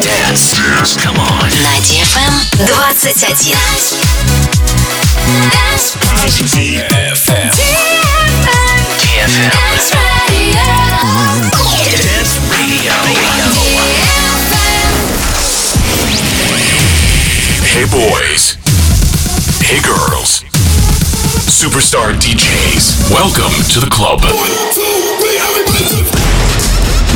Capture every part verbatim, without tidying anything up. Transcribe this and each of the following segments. Dance, dance, dance. Come on. На ди эф эм двадцать один. Dance, ди эф эм. ди эф эм. Dance Radio. Dance Radio. Hey boys. Hey girls. Superstar ди джейс. Welcome to the club.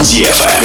ди эф эм.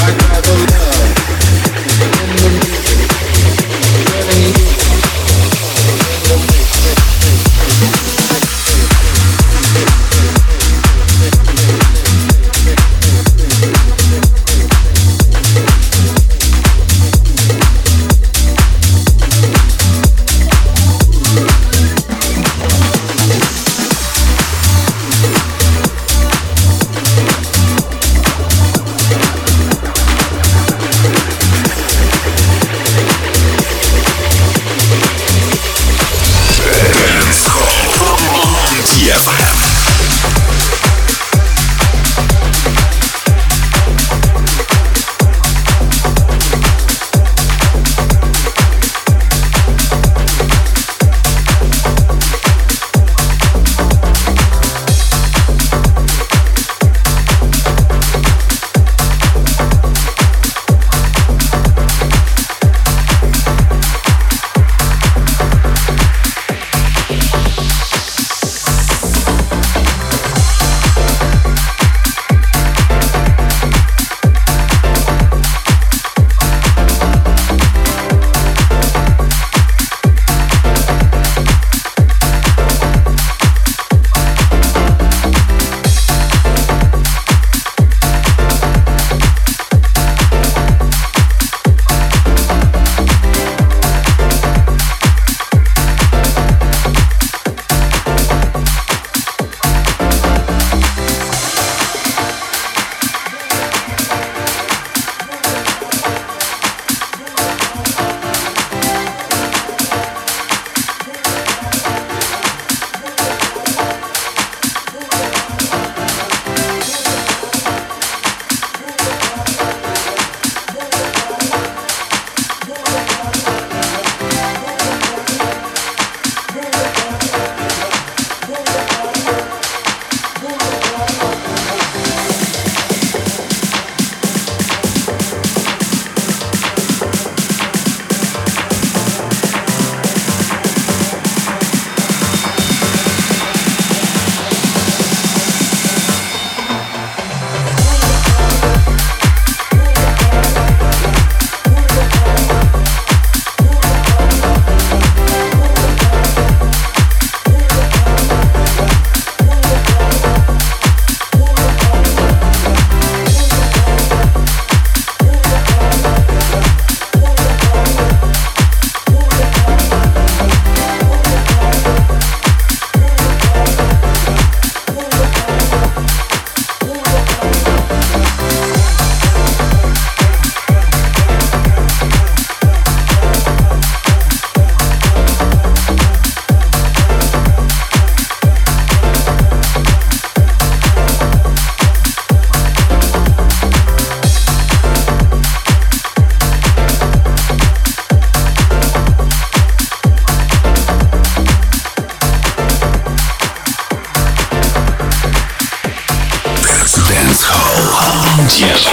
I Yes.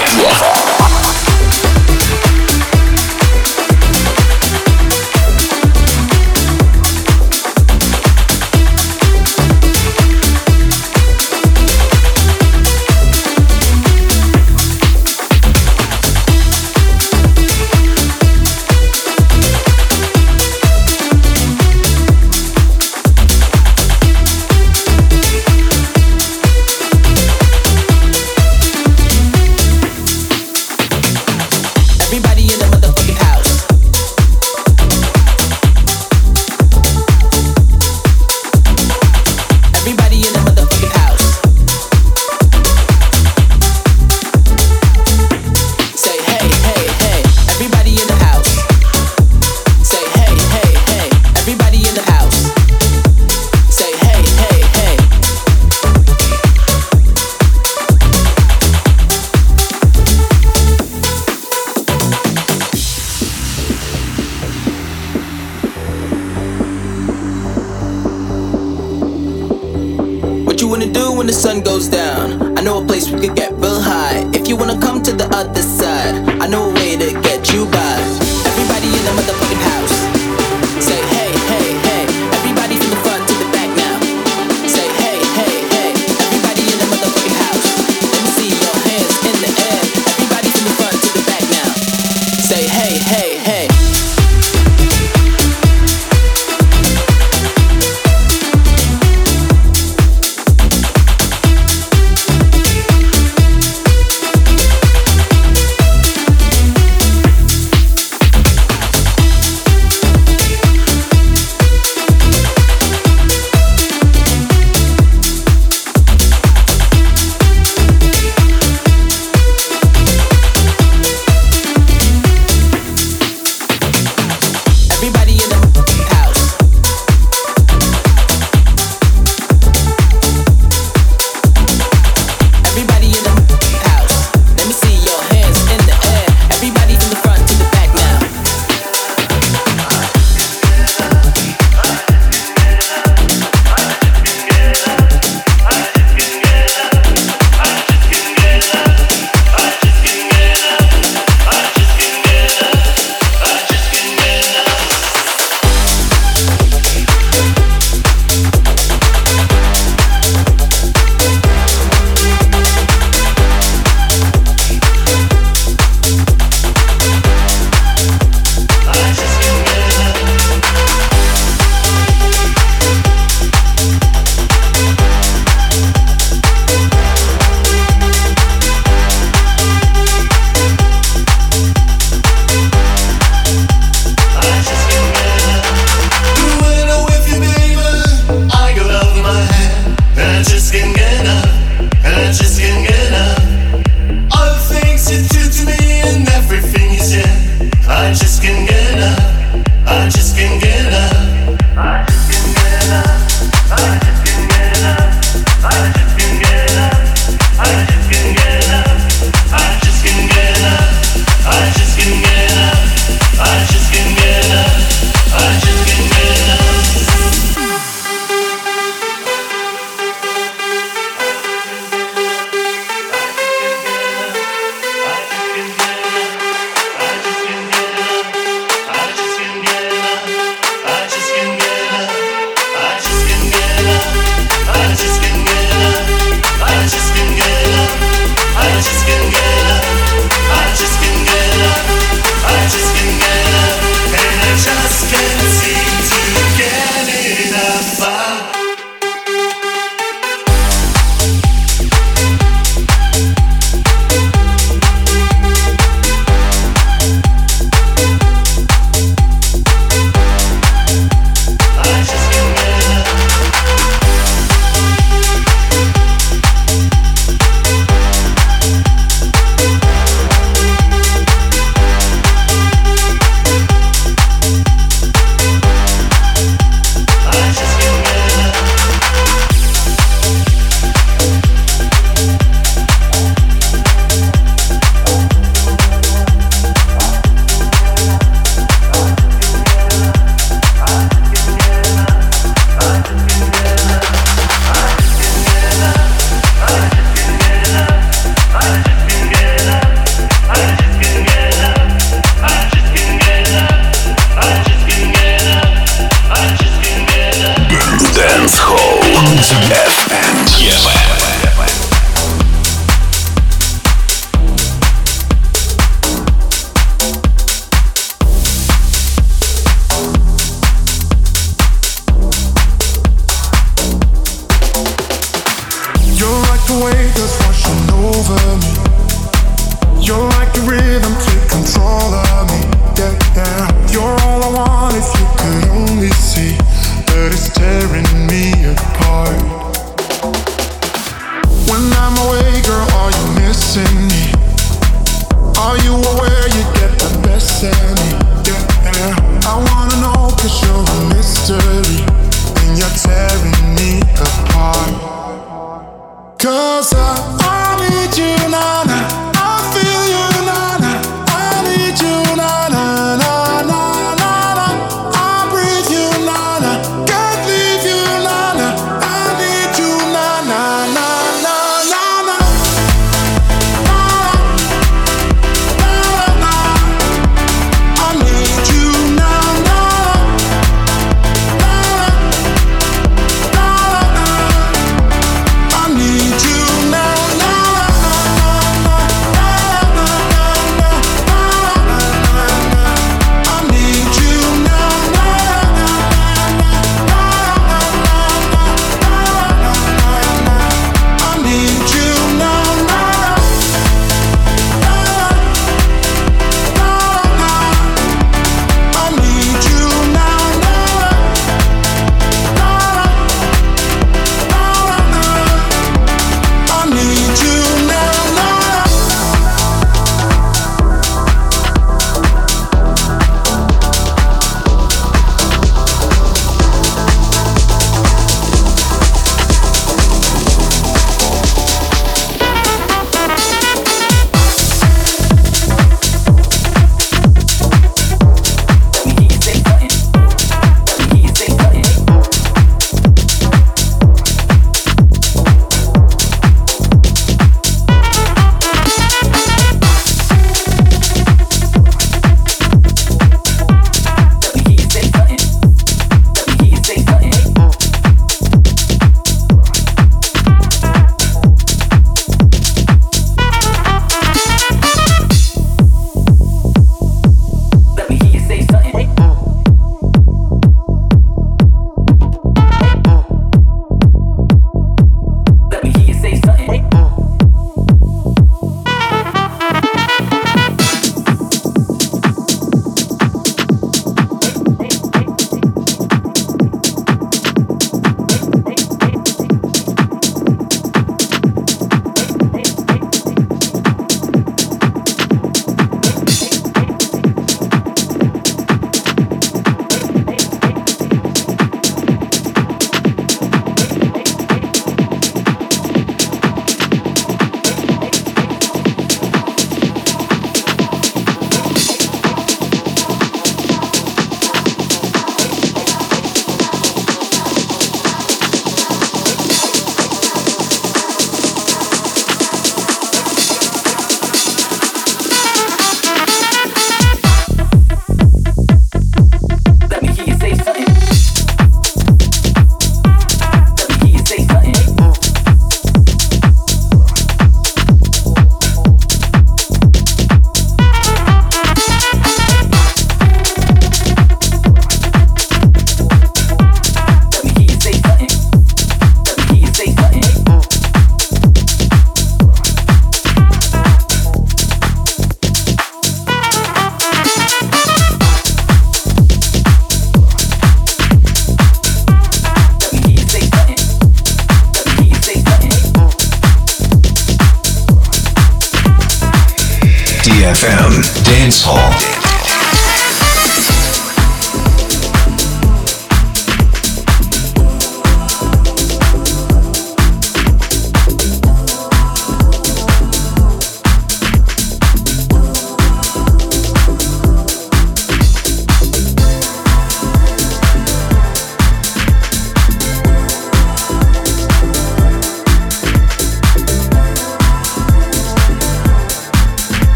ди эф эм Dance Hall.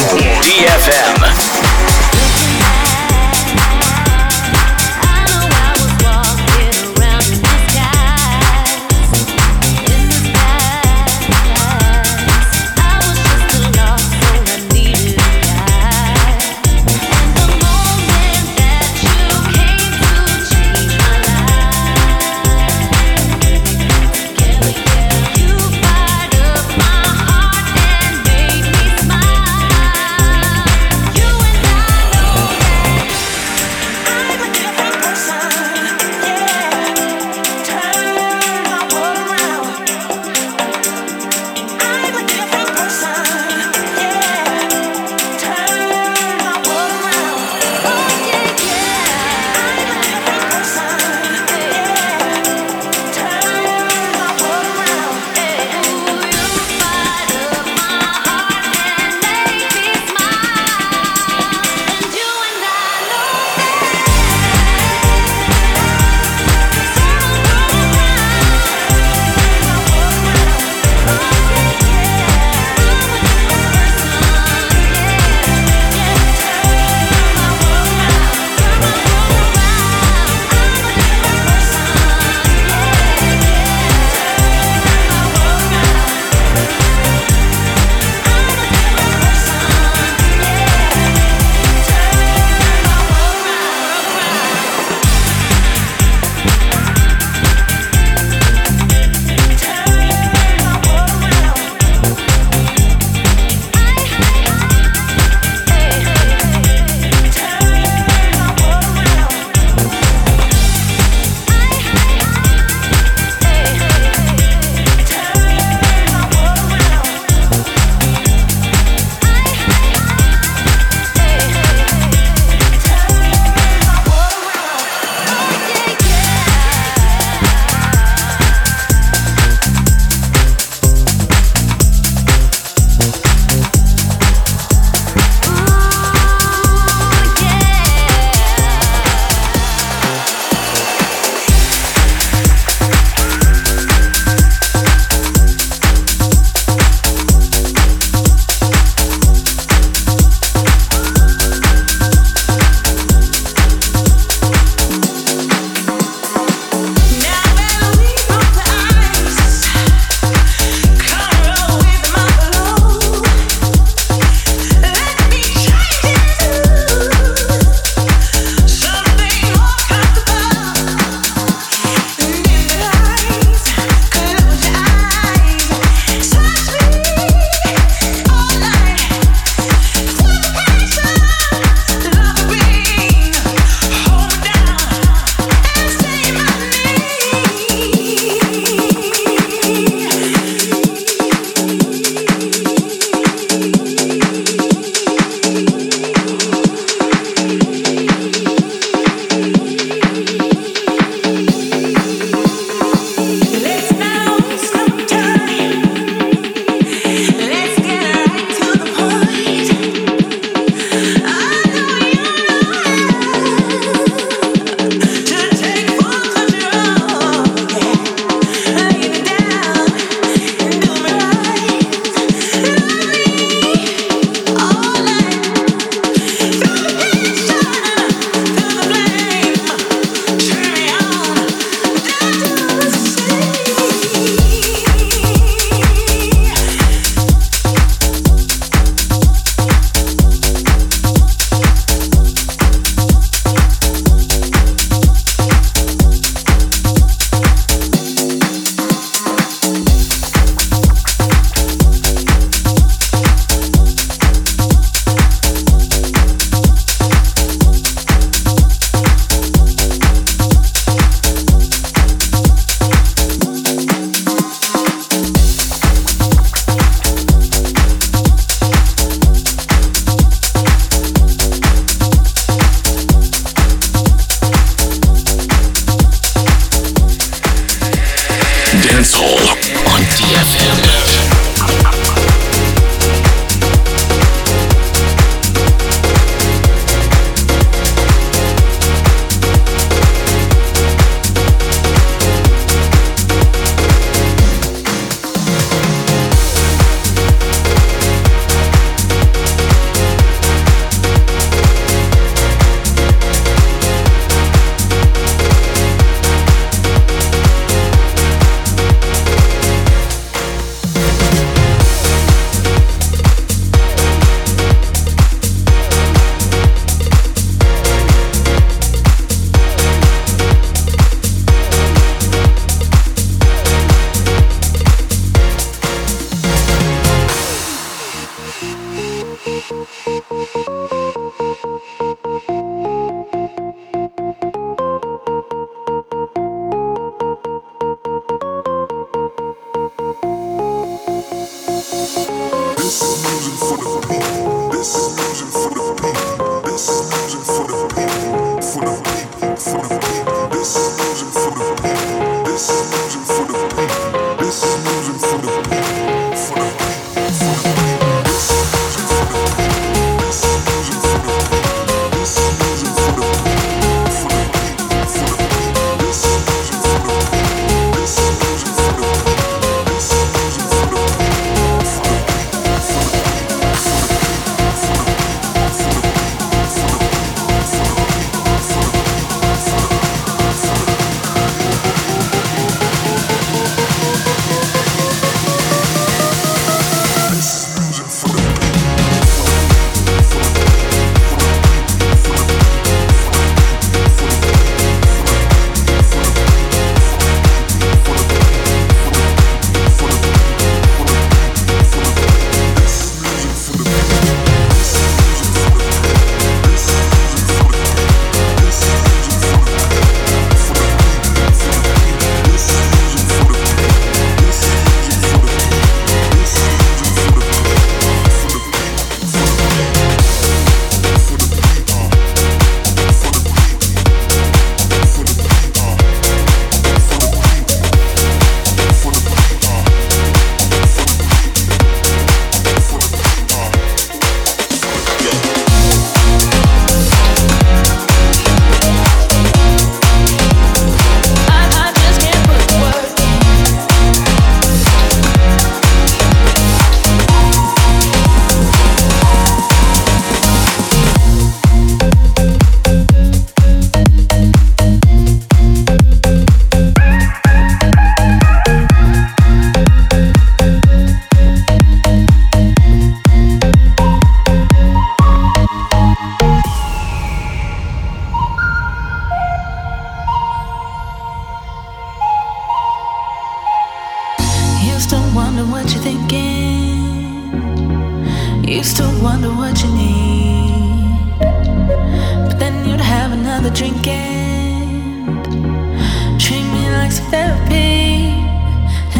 on D F M. You and used to wonder what you need, but then you'd have another drink and treat me like some therapy.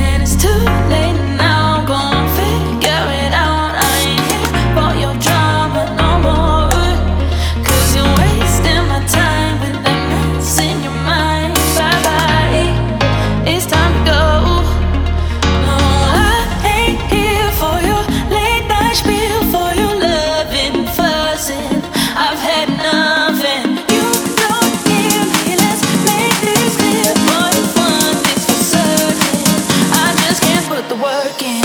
And it's too late now, go and figure it out. I ain't here for your drama no more, 'cause you're wasting my time with that mess in your mind. Bye bye, it's time to go. No, I ain't here for your late night spiel, for your loving and fussing. I've had enough and you don't hear me. Let's make this clear, boy, one thing's for certain, I just can't put the work in.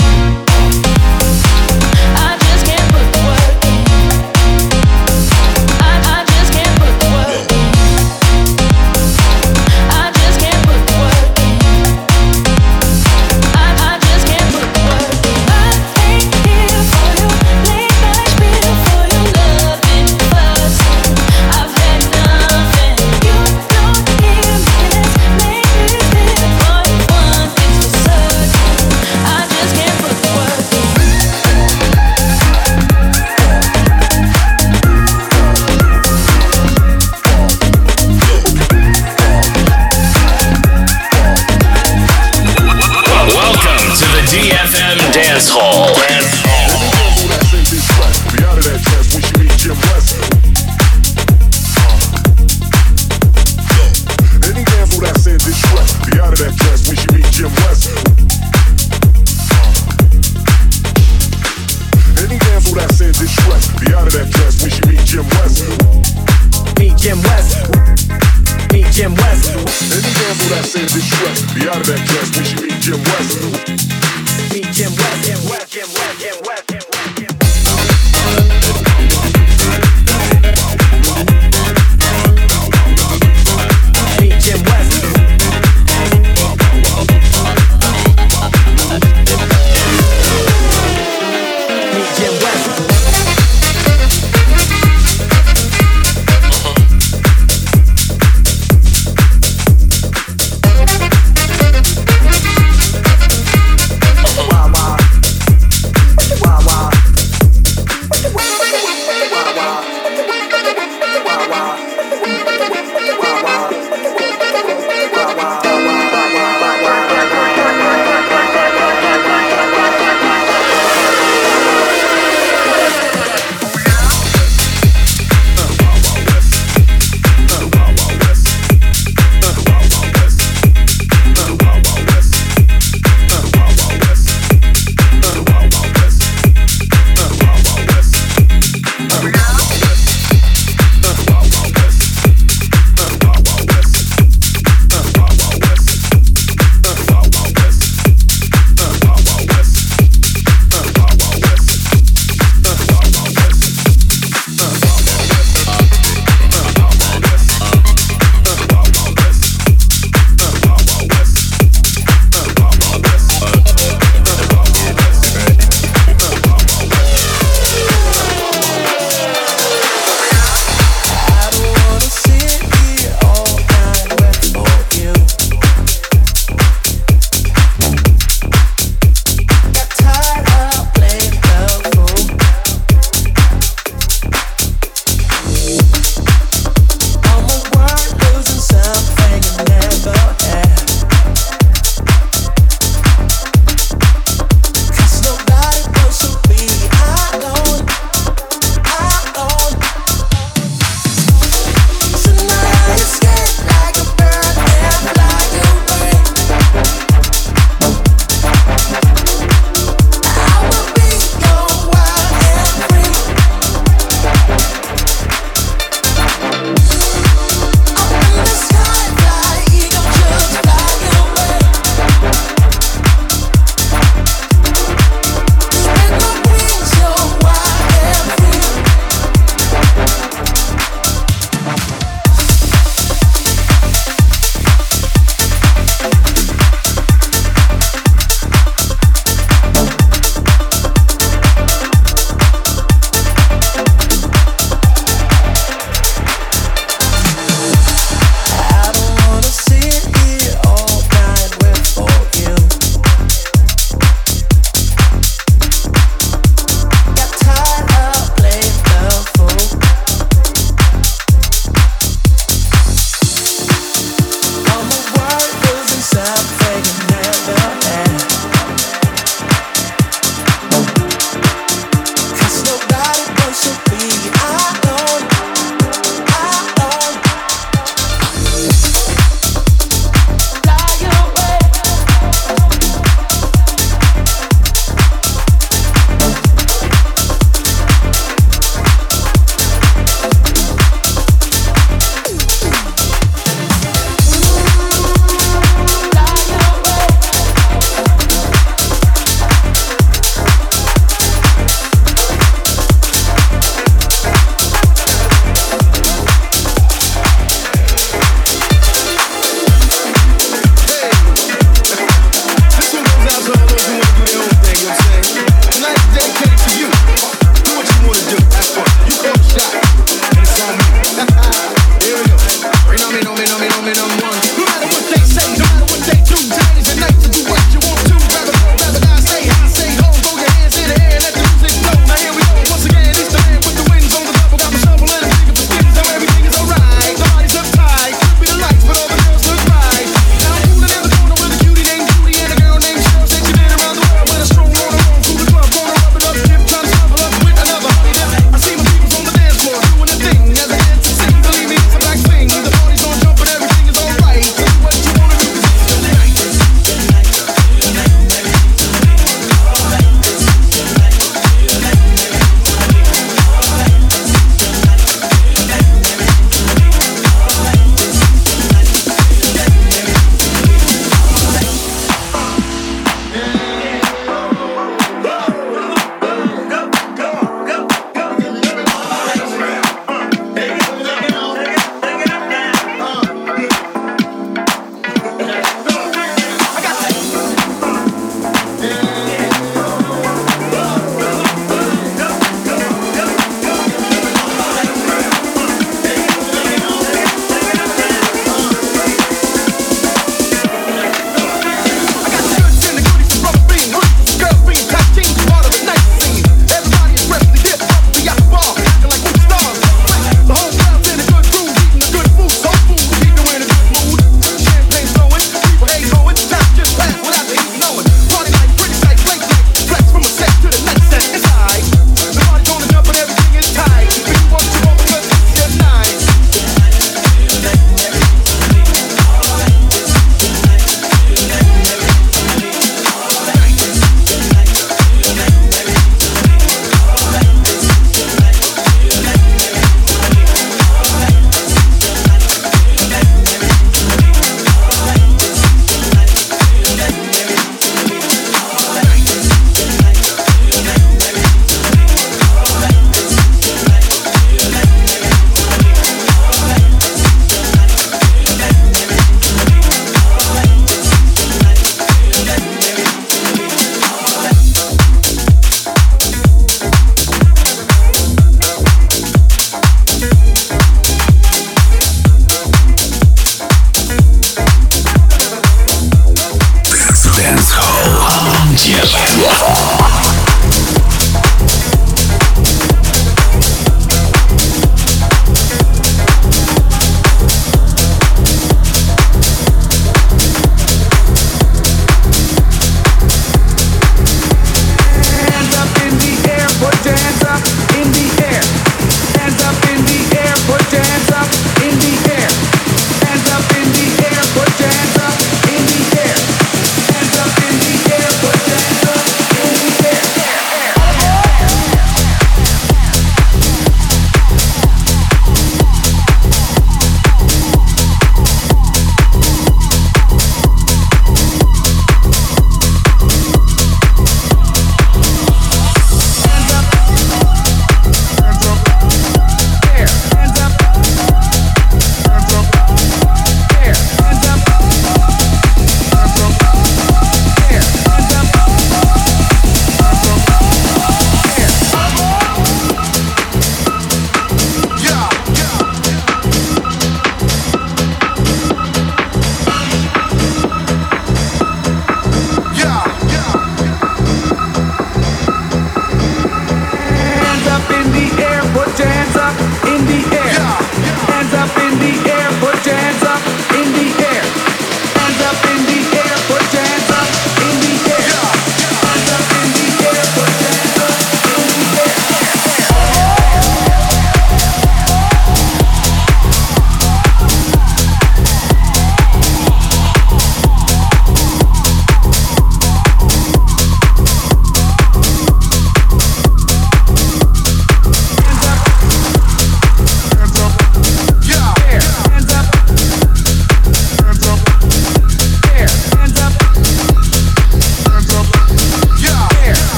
Be out of that dress, we should meet Jim West. Meet Jim West, Jim West, Jim West, Jim West.